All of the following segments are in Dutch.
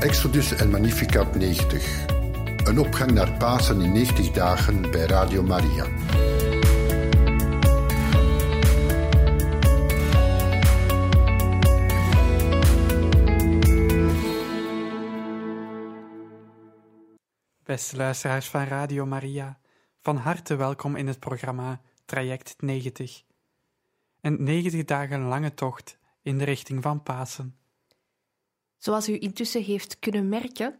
Exodus en Magnificat 90. Een opgang naar Pasen in 90 dagen bij Radio Maria. Beste luisteraars van Radio Maria, van harte welkom in het programma Traject 90. Een 90 dagen lange tocht in de richting van Pasen. Zoals u intussen heeft kunnen merken,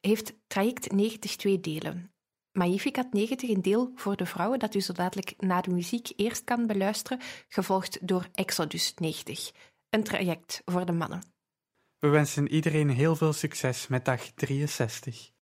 heeft Traject 90 twee delen. Magnificat 90, een deel voor de vrouwen dat u zo dadelijk na de muziek eerst kan beluisteren, gevolgd door Exodus 90, een traject voor de mannen. We wensen iedereen heel veel succes met dag 63.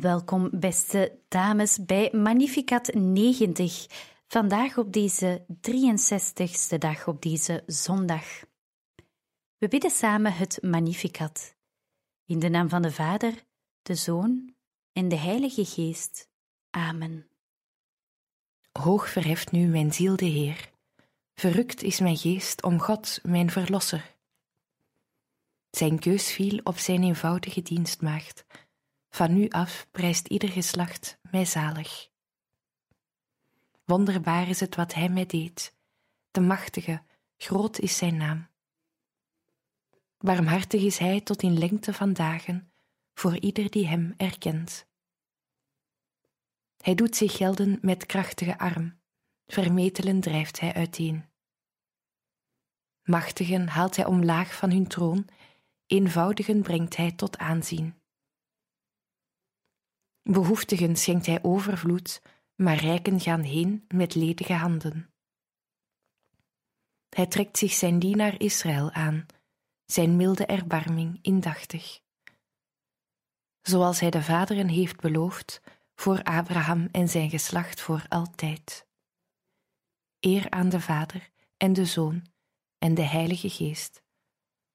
Welkom, beste dames, bij Magnificat 90. Vandaag op deze 63e dag, op deze zondag. We bidden samen het Magnificat. In de naam van de Vader, de Zoon en de Heilige Geest. Amen. Hoog verheft nu mijn ziel de Heer. Verrukt is mijn geest om God, mijn Verlosser. Zijn keus viel op zijn eenvoudige dienstmaagd. Van nu af prijst ieder geslacht mij zalig. Wonderbaar is het wat hij mij deed. De Machtige, groot is zijn naam. Barmhartig is hij tot in lengte van dagen, voor ieder die hem erkent. Hij doet zich gelden met krachtige arm, vermetelen drijft hij uiteen. Machtigen haalt hij omlaag van hun troon, eenvoudigen brengt hij tot aanzien. Behoeftigen schenkt hij overvloed, maar rijken gaan heen met ledige handen. Hij trekt zich zijn dienaar Israël aan, zijn milde erbarming indachtig. Zoals hij de vaderen heeft beloofd, voor Abraham en zijn geslacht voor altijd. Eer aan de Vader en de Zoon en de Heilige Geest,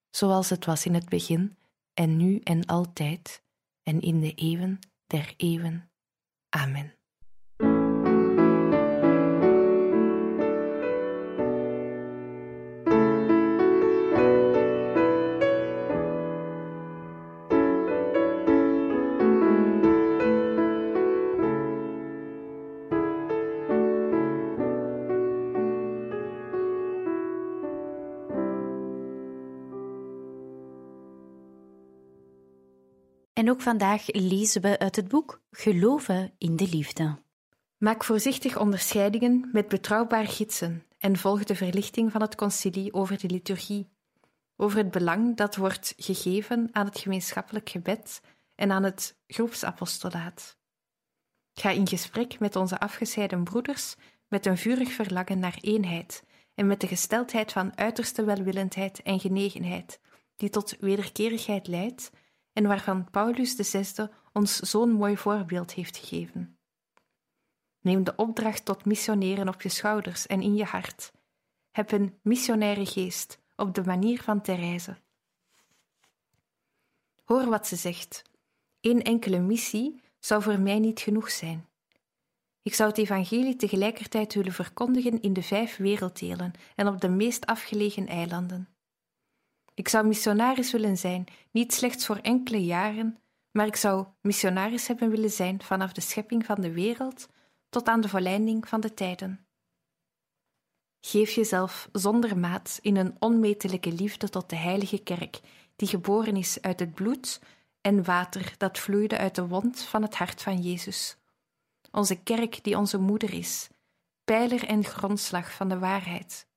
zoals het was in het begin en nu en altijd en in de eeuwen der eeuwen. Amen. En ook vandaag lezen we uit het boek Geloven in de Liefde. Maak voorzichtig onderscheidingen met betrouwbaar gidsen en volg de verlichting van het concilie over de liturgie, over het belang dat wordt gegeven aan het gemeenschappelijk gebed en aan het groepsapostolaat. Ga in gesprek met onze afgescheiden broeders met een vurig verlangen naar eenheid en met de gesteldheid van uiterste welwillendheid en genegenheid, die tot wederkerigheid leidt, en waarvan Paulus VI ons zo'n mooi voorbeeld heeft gegeven. Neem de opdracht tot missioneren op je schouders en in je hart. Heb een missionaire geest op de manier van Thérèse. Hoor wat ze zegt. Eén enkele missie zou voor mij niet genoeg zijn. Ik zou het evangelie tegelijkertijd willen verkondigen in de 5 werelddelen en op de meest afgelegen eilanden. Ik zou missionaris willen zijn, niet slechts voor enkele jaren, maar ik zou missionaris hebben willen zijn vanaf de schepping van de wereld tot aan de volleinding van de tijden. Geef jezelf zonder maat in een onmetelijke liefde tot de Heilige Kerk, die geboren is uit het bloed en water dat vloeide uit de wond van het hart van Jezus. Onze Kerk die onze moeder is, pijler en grondslag van de waarheid.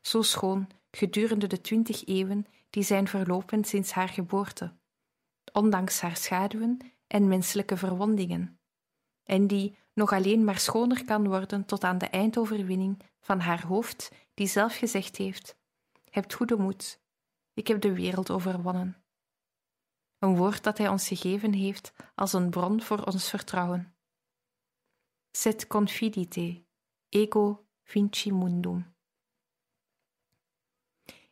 Zo schoon, gedurende de 20 eeuwen die zijn verlopen sinds haar geboorte, ondanks haar schaduwen en menselijke verwondingen, en die nog alleen maar schoner kan worden tot aan de eindoverwinning van haar hoofd, die zelf gezegd heeft: "Hebt goede moed, ik heb de wereld overwonnen." Een woord dat hij ons gegeven heeft als een bron voor ons vertrouwen. Sed confidite, ego vinci mundum.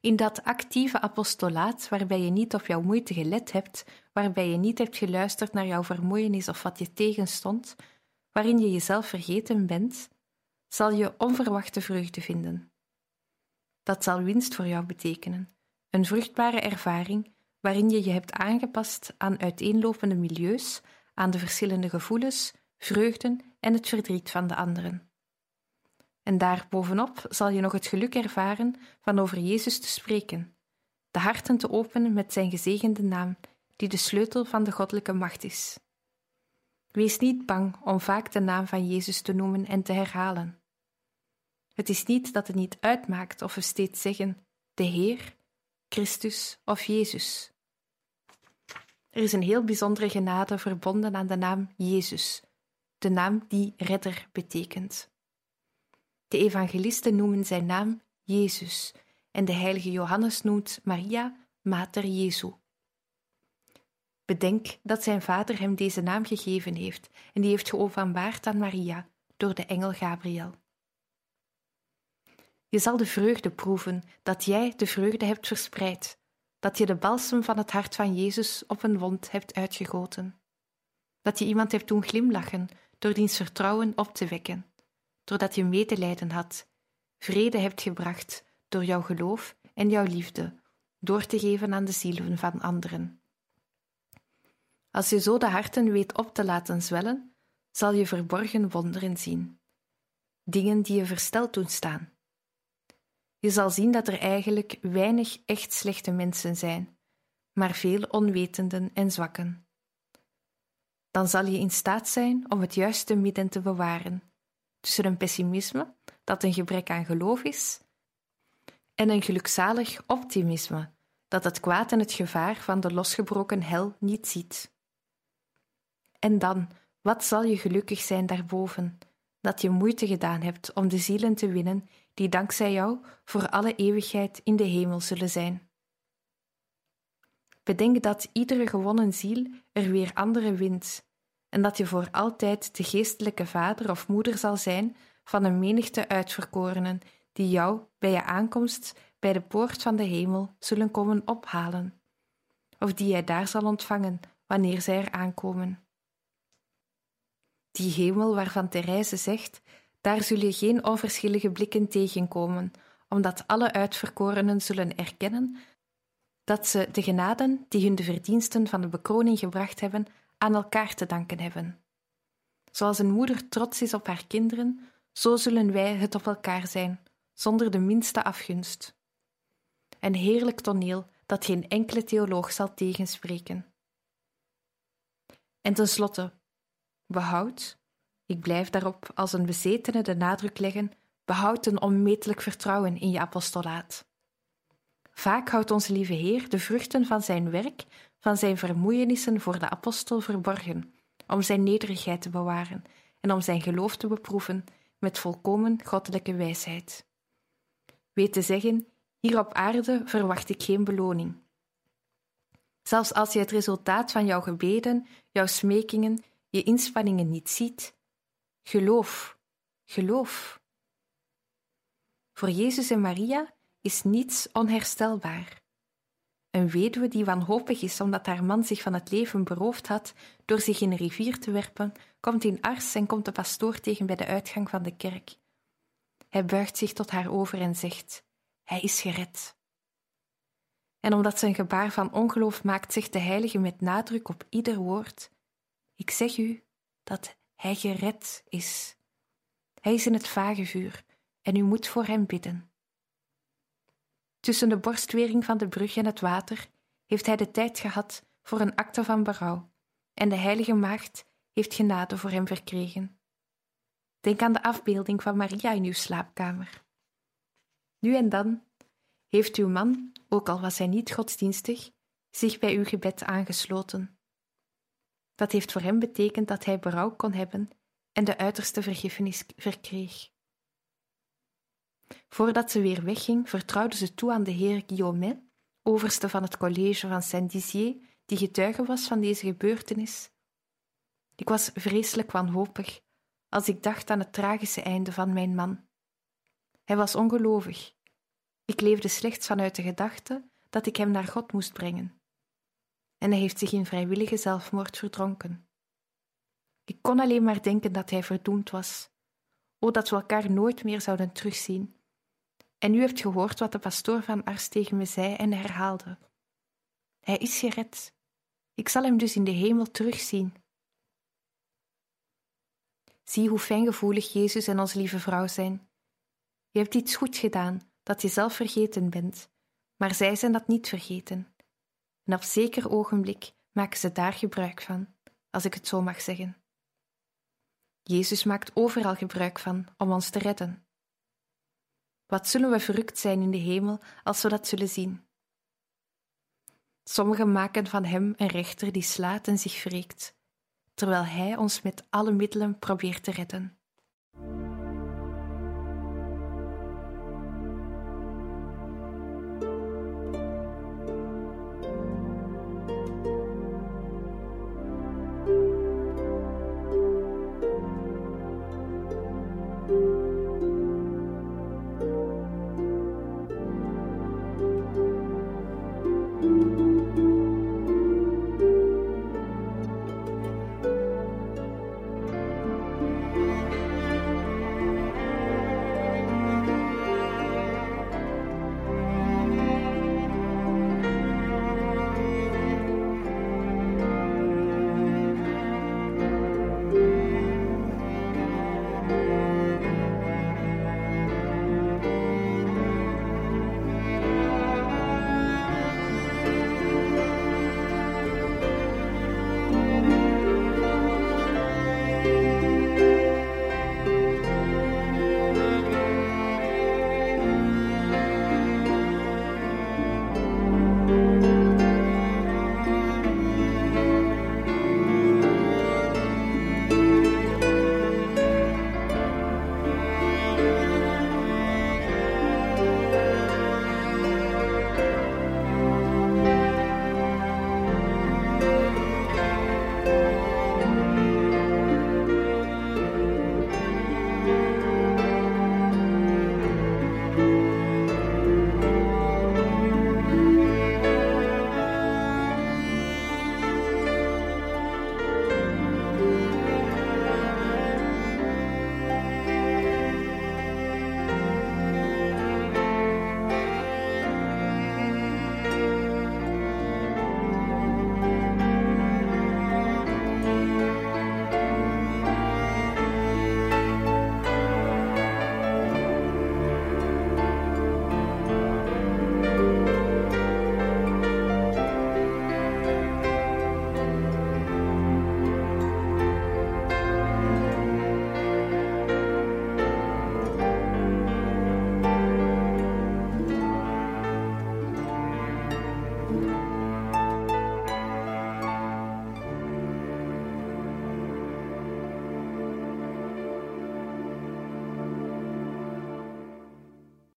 In dat actieve apostolaat waarbij je niet op jouw moeite gelet hebt, waarbij je niet hebt geluisterd naar jouw vermoeienis of wat je tegenstond, waarin je jezelf vergeten bent, zal je onverwachte vreugde vinden. Dat zal winst voor jou betekenen, een vruchtbare ervaring waarin je je hebt aangepast aan uiteenlopende milieus, aan de verschillende gevoelens, vreugden en het verdriet van de anderen. En daarbovenop zal je nog het geluk ervaren van over Jezus te spreken, de harten te openen met zijn gezegende naam, die de sleutel van de goddelijke macht is. Wees niet bang om vaak de naam van Jezus te noemen en te herhalen. Het is niet dat het niet uitmaakt of we steeds zeggen: de Heer, Christus of Jezus. Er is een heel bijzondere genade verbonden aan de naam Jezus, de naam die redder betekent. De evangelisten noemen zijn naam Jezus en de heilige Johannes noemt Maria Mater Jesu. Bedenk dat zijn vader hem deze naam gegeven heeft en die heeft geopenbaard aan Maria door de engel Gabriël. Je zal de vreugde proeven dat jij de vreugde hebt verspreid, dat je de balsem van het hart van Jezus op een wond hebt uitgegoten. Dat je iemand hebt doen glimlachen door diens vertrouwen op te wekken, doordat je medelijden had, vrede hebt gebracht door jouw geloof en jouw liefde, door te geven aan de zielen van anderen. Als je zo de harten weet op te laten zwellen, zal je verborgen wonderen zien. Dingen die je versteld doen staan. Je zal zien dat er eigenlijk weinig echt slechte mensen zijn, maar veel onwetenden en zwakken. Dan zal je in staat zijn om het juiste midden te bewaren, tussen een pessimisme dat een gebrek aan geloof is en een gelukzalig optimisme dat het kwaad en het gevaar van de losgebroken hel niet ziet. En dan, wat zal je gelukkig zijn daarboven, dat je moeite gedaan hebt om de zielen te winnen die dankzij jou voor alle eeuwigheid in de hemel zullen zijn. Bedenk dat iedere gewonnen ziel er weer andere wint en dat je voor altijd de geestelijke vader of moeder zal zijn van een menigte uitverkorenen die jou bij je aankomst bij de poort van de hemel zullen komen ophalen, of die jij daar zal ontvangen wanneer zij er aankomen. Die hemel waarvan Thérèse zegt, daar zul je geen onverschillige blikken tegenkomen, omdat alle uitverkorenen zullen erkennen dat ze de genaden die hun de verdiensten van de bekroning gebracht hebben, aan elkaar te danken hebben. Zoals een moeder trots is op haar kinderen, zo zullen wij het op elkaar zijn, zonder de minste afgunst. Een heerlijk toneel dat geen enkele theoloog zal tegenspreken. En tenslotte, behoud, ik blijf daarop als een bezetene de nadruk leggen, behoud een onmetelijk vertrouwen in je apostolaat. Vaak houdt onze lieve Heer de vruchten van zijn werk, van zijn vermoeienissen voor de apostel verborgen, om zijn nederigheid te bewaren en om zijn geloof te beproeven met volkomen goddelijke wijsheid. Weet te zeggen, hier op aarde verwacht ik geen beloning. Zelfs als je het resultaat van jouw gebeden, jouw smekingen, je inspanningen niet ziet, geloof, geloof. Voor Jezus en Maria is niets onherstelbaar. Een weduwe die wanhopig is omdat haar man zich van het leven beroofd had door zich in een rivier te werpen, komt in Ars en komt de pastoor tegen bij de uitgang van de kerk. Hij buigt zich tot haar over en zegt, hij is gered. En omdat ze een gebaar van ongeloof maakt, zegt de heilige met nadruk op ieder woord, ik zeg u dat hij gered is. Hij is in het vagevuur en u moet voor hem bidden. Tussen de borstwering van de brug en het water heeft hij de tijd gehad voor een acte van berouw en de heilige maagd heeft genade voor hem verkregen. Denk aan de afbeelding van Maria in uw slaapkamer. Nu en dan heeft uw man, ook al was hij niet godsdienstig, zich bij uw gebed aangesloten. Dat heeft voor hem betekend dat hij berouw kon hebben en de uiterste vergiffenis verkreeg. Voordat ze weer wegging, vertrouwde ze toe aan de heer Guillaumet, overste van het college van Saint-Dizier, die getuige was van deze gebeurtenis. Ik was vreselijk wanhopig als ik dacht aan het tragische einde van mijn man. Hij was ongelovig. Ik leefde slechts vanuit de gedachte dat ik hem naar God moest brengen. En hij heeft zich in vrijwillige zelfmoord verdronken. Ik kon alleen maar denken dat hij verdoemd was. O, dat we elkaar nooit meer zouden terugzien. En u hebt gehoord wat de pastoor van Ars tegen me zei en herhaalde. Hij is gered. Ik zal hem dus in de hemel terugzien. Zie hoe fijngevoelig Jezus en onze lieve vrouw zijn. Je hebt iets goed gedaan, dat je zelf vergeten bent, maar zij zijn dat niet vergeten. En op zeker ogenblik maken ze daar gebruik van, als ik het zo mag zeggen. Jezus maakt overal gebruik van om ons te redden. Wat zullen we verrukt zijn in de hemel als we dat zullen zien? Sommigen maken van hem een rechter die slaat en zich wreekt, terwijl hij ons met alle middelen probeert te redden.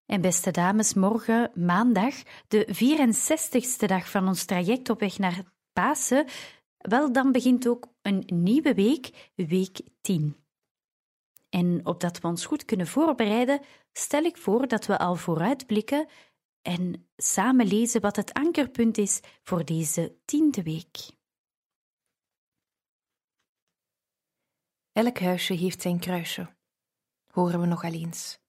En beste dames, morgen, maandag, de 64e dag van ons traject op weg naar Pasen, wel, dan begint ook een nieuwe week, week 10. En opdat we ons goed kunnen voorbereiden, stel ik voor dat we al vooruitblikken en samen lezen wat het ankerpunt is voor deze 10e week. Elk huisje heeft zijn kruisje, horen we nogal eens.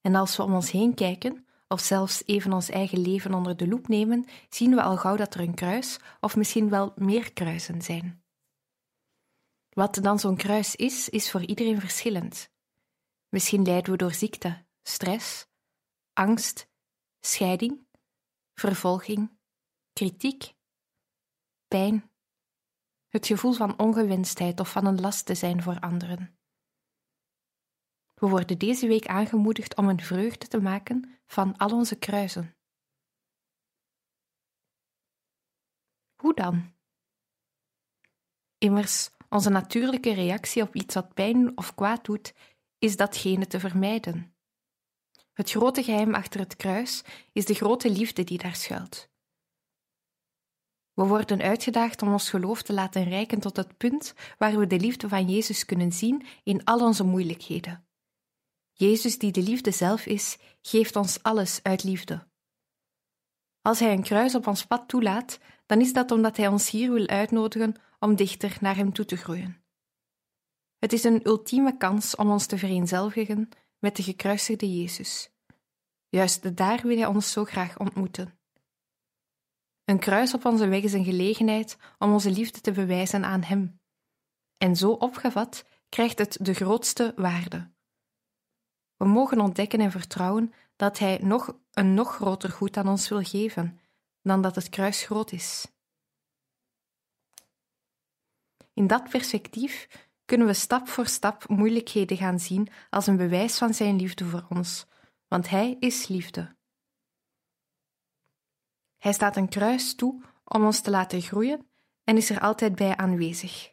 En als we om ons heen kijken, of zelfs even ons eigen leven onder de loep nemen, zien we al gauw dat er een kruis, of misschien wel meer kruisen zijn. Wat dan zo'n kruis is, is voor iedereen verschillend. Misschien lijden we door ziekte, stress, angst, scheiding, vervolging, kritiek, pijn, het gevoel van ongewenstheid of van een last te zijn voor anderen. We worden deze week aangemoedigd om een vreugde te maken van al onze kruisen. Hoe dan? Immers, onze natuurlijke reactie op iets wat pijn of kwaad doet, is datgene te vermijden. Het grote geheim achter het kruis is de grote liefde die daar schuilt. We worden uitgedaagd om ons geloof te laten reiken tot het punt waar we de liefde van Jezus kunnen zien in al onze moeilijkheden. Jezus, die de liefde zelf is, geeft ons alles uit liefde. Als Hij een kruis op ons pad toelaat, dan is dat omdat Hij ons hier wil uitnodigen om dichter naar Hem toe te groeien. Het is een ultieme kans om ons te vereenzelvigen met de gekruisigde Jezus. Juist daar wil Hij ons zo graag ontmoeten. Een kruis op onze weg is een gelegenheid om onze liefde te bewijzen aan Hem. En zo opgevat krijgt het de grootste waarde. We mogen ontdekken en vertrouwen dat Hij een nog groter goed aan ons wil geven dan dat het kruis groot is. In dat perspectief kunnen we stap voor stap moeilijkheden gaan zien als een bewijs van Zijn liefde voor ons, want Hij is liefde. Hij staat een kruis toe om ons te laten groeien en is er altijd bij aanwezig.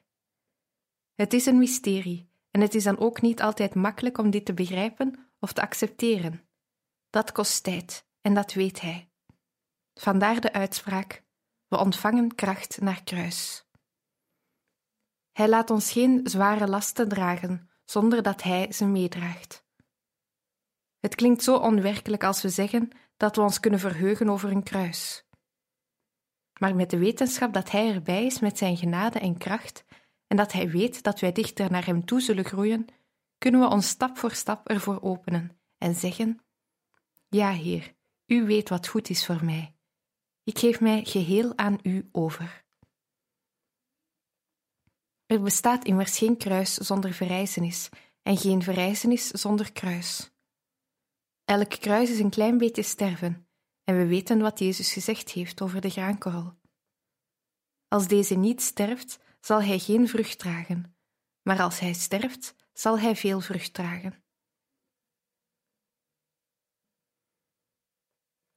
Het is een mysterie. En het is dan ook niet altijd makkelijk om dit te begrijpen of te accepteren. Dat kost tijd, en dat weet Hij. Vandaar de uitspraak: we ontvangen kracht naar kruis. Hij laat ons geen zware lasten dragen, zonder dat Hij ze meedraagt. Het klinkt zo onwerkelijk als we zeggen dat we ons kunnen verheugen over een kruis. maar met de wetenschap dat Hij erbij is met zijn genade en kracht en dat Hij weet dat wij dichter naar Hem toe zullen groeien, kunnen we ons stap voor stap ervoor openen en zeggen: ja, Heer, U weet wat goed is voor mij. Ik geef mij geheel aan U over. Er bestaat immers geen kruis zonder verrijzenis en geen verrijzenis zonder kruis. Elk kruis is een klein beetje sterven en we weten wat Jezus gezegd heeft over de graankorrel. Als deze niet sterft, zal hij geen vrucht dragen, maar als hij sterft, zal hij veel vrucht dragen.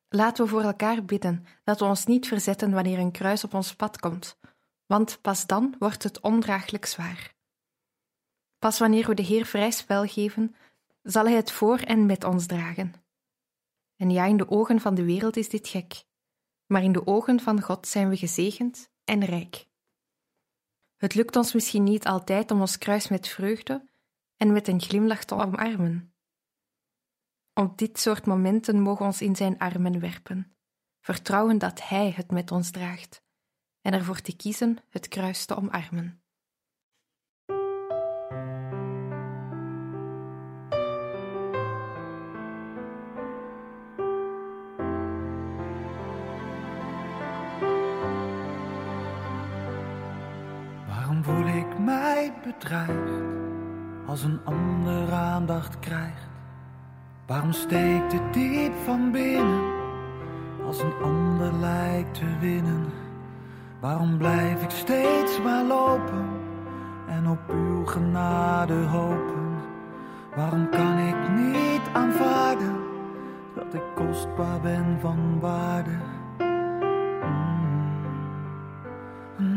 Laten we voor elkaar bidden dat we ons niet verzetten wanneer een kruis op ons pad komt, want pas dan wordt het ondraaglijk zwaar. Pas wanneer we de Heer vrij spel geven, zal Hij het voor en met ons dragen. En ja, in de ogen van de wereld is dit gek, maar in de ogen van God zijn we gezegend en rijk. Het lukt ons misschien niet altijd om ons kruis met vreugde en met een glimlach te omarmen. Op dit soort momenten mogen we ons in zijn armen werpen, vertrouwen dat Hij het met ons draagt en ervoor te kiezen het kruis te omarmen. Waarom voel ik mij bedreigd als een ander aandacht krijgt? Waarom steekt het diep van binnen als een ander lijkt te winnen? Waarom blijf ik steeds maar lopen en op uw genade hopen? Waarom kan ik niet aanvaarden dat ik kostbaar ben van waarde?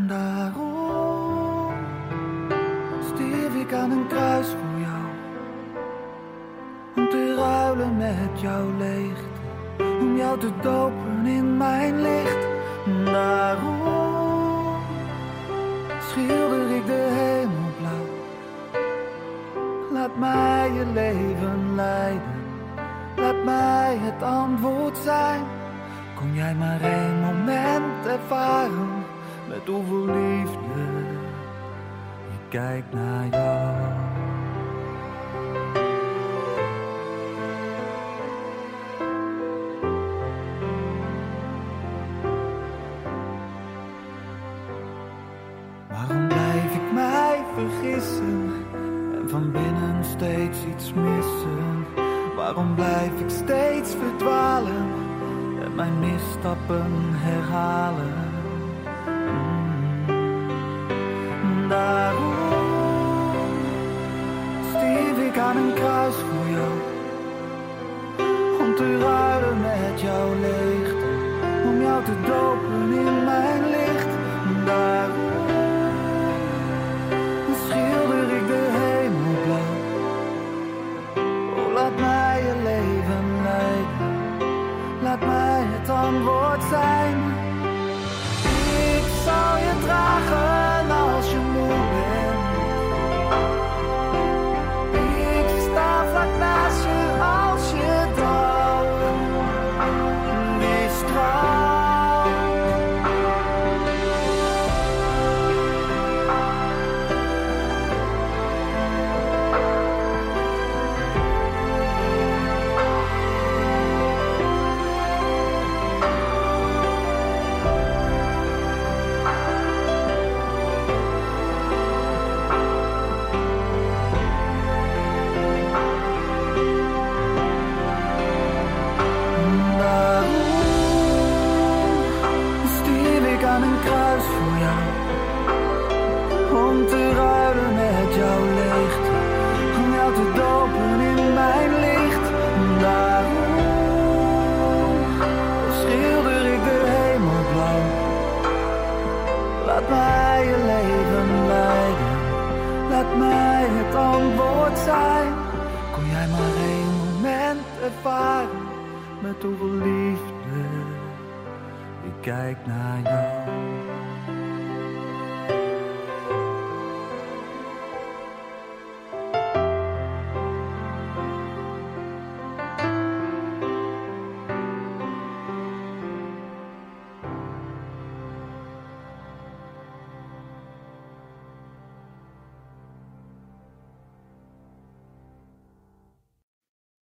Daarom stierf ik aan een kruis voor jou, om te ruilen met jouw leegte, om jou te dopen in mijn licht. Daarom schilder ik de hemel blauw. Laat mij je leven leiden, laat mij het antwoord zijn. Kon jij maar één moment ervaren met hoeveel liefde ik kijk naar jou. Waarom blijf ik mij vergissen en van binnen steeds iets missen? Waarom blijf ik steeds verdwalen en mijn misstappen herhalen? Daarom stierf ik aan een kruis voor jou, om te ruilen met jouw leegte, om jou te dopen in mijn licht. Daarom schilder ik de hemel blauw. Oh, laat mij je leven leiden, laat mij het antwoord zijn. Ik zal je dragen.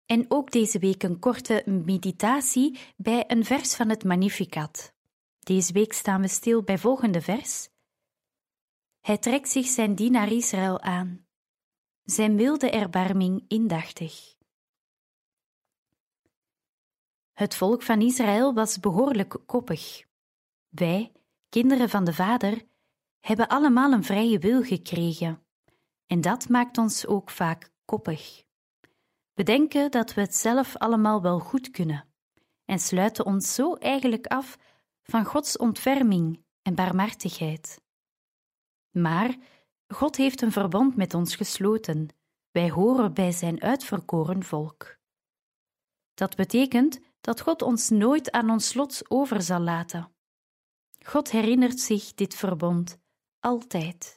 en ook deze week een korte meditatie bij een vers van het Magnificat. Deze week staan we stil bij volgende vers. Hij trekt zich zijn dienaar Israël aan, zijn milde erbarming indachtig. Het volk van Israël was behoorlijk koppig. Wij, kinderen van de Vader, hebben allemaal een vrije wil gekregen. En dat maakt ons ook vaak koppig. We denken dat we het zelf allemaal wel goed kunnen en sluiten ons zo eigenlijk af van Gods ontferming en barmhartigheid. Maar God heeft een verbond met ons gesloten. Wij horen bij zijn uitverkoren volk. Dat betekent dat God ons nooit aan ons lot over zal laten. God herinnert zich dit verbond altijd.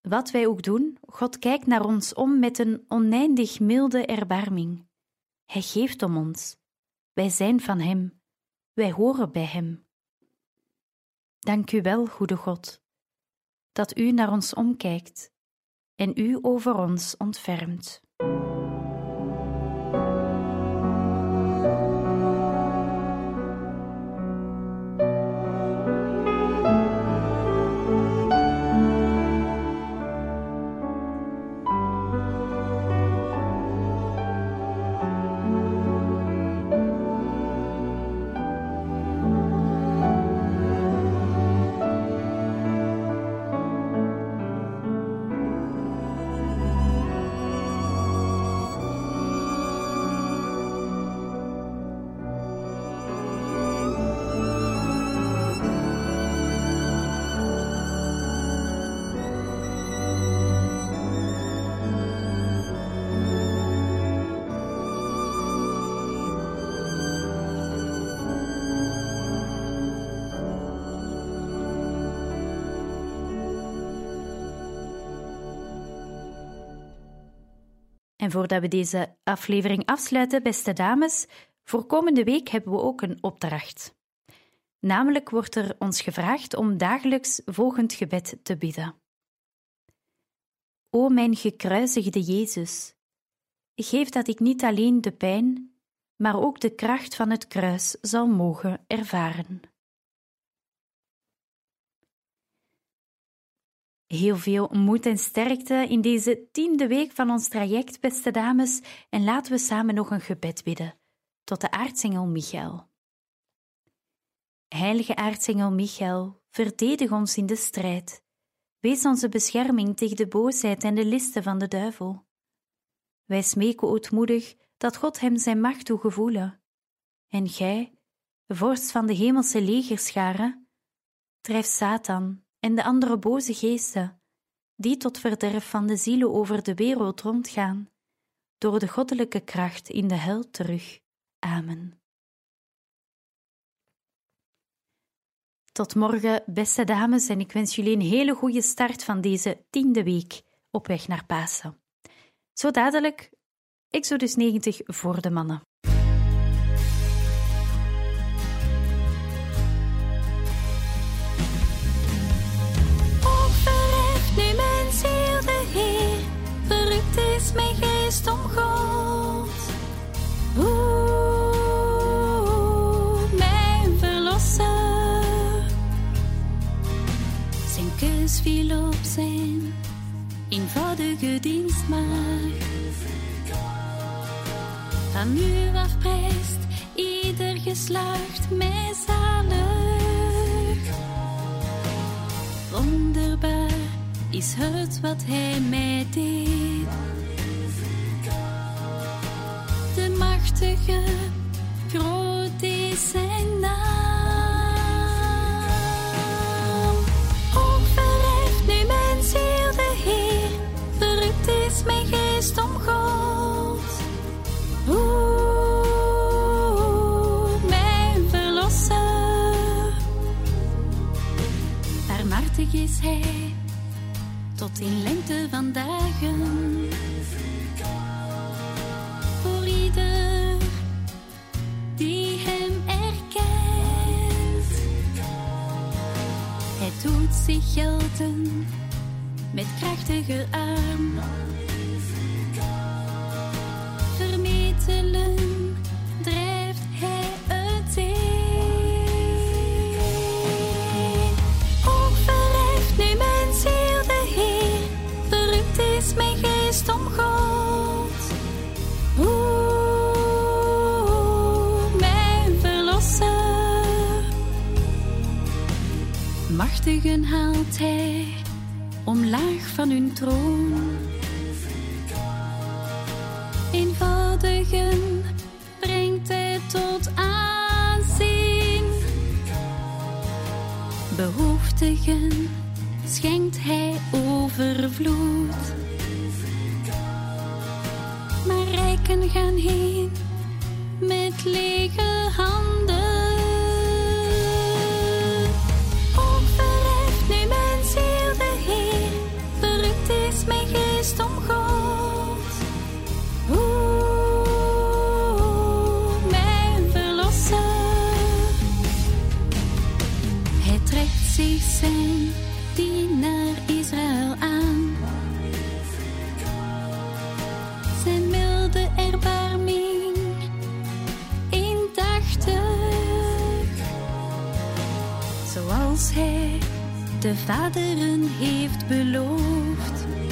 Wat wij ook doen, God kijkt naar ons om met een oneindig milde erbarming. Hij geeft om ons. Wij zijn van Hem. Wij horen bij Hem. Dank u wel, goede God, dat u naar ons omkijkt en u over ons ontfermt. En voordat we deze aflevering afsluiten, beste dames, voor komende week hebben we ook een opdracht. Namelijk wordt er ons gevraagd om dagelijks volgend gebed te bidden. O mijn gekruisigde Jezus, geef dat ik niet alleen de pijn, maar ook de kracht van het kruis zal mogen ervaren. Heel veel moed en sterkte in deze 10e week van ons traject, beste dames, en laten we samen nog een gebed bidden, tot de aartsengel Michael. Heilige aartsengel Michael, verdedig ons in de strijd. Wees onze bescherming tegen de boosheid en de listen van de duivel. Wij smeken ootmoedig dat God hem zijn macht toe gevoele. En gij, vorst van de hemelse legerscharen, drijf Satan en de andere boze geesten, die tot verderf van de zielen over de wereld rondgaan, door de goddelijke kracht in de hel terug. Amen. Tot morgen, beste dames, en ik wens jullie een hele goede start van deze 10e week op weg naar Pasen. Zo dadelijk, Exodus 90 voor de mannen. Mijn geest om God, mijn verlosser. Zijn keus viel op zijn eenvoudige dienstmaagd. Van nu af prijst ieder geslacht mij zalig. Wonderbaar is het wat hij mij deed. Groot is zijn naam. O, verheft nu mijn ziel de Heer, verrukt is mijn geest om God. Mijn verlosser. Barmhartig is hij, tot in lengte van dagen. Doet zich gelden met krachtige arm. Machtigen haalt hij omlaag van hun troon. Eenvoudigen brengt hij tot aanzien. Behoeftigen schenkt hij overvloed. Maar rijken gaan heen met lege handen. Zoals hij de vaderen heeft beloofd.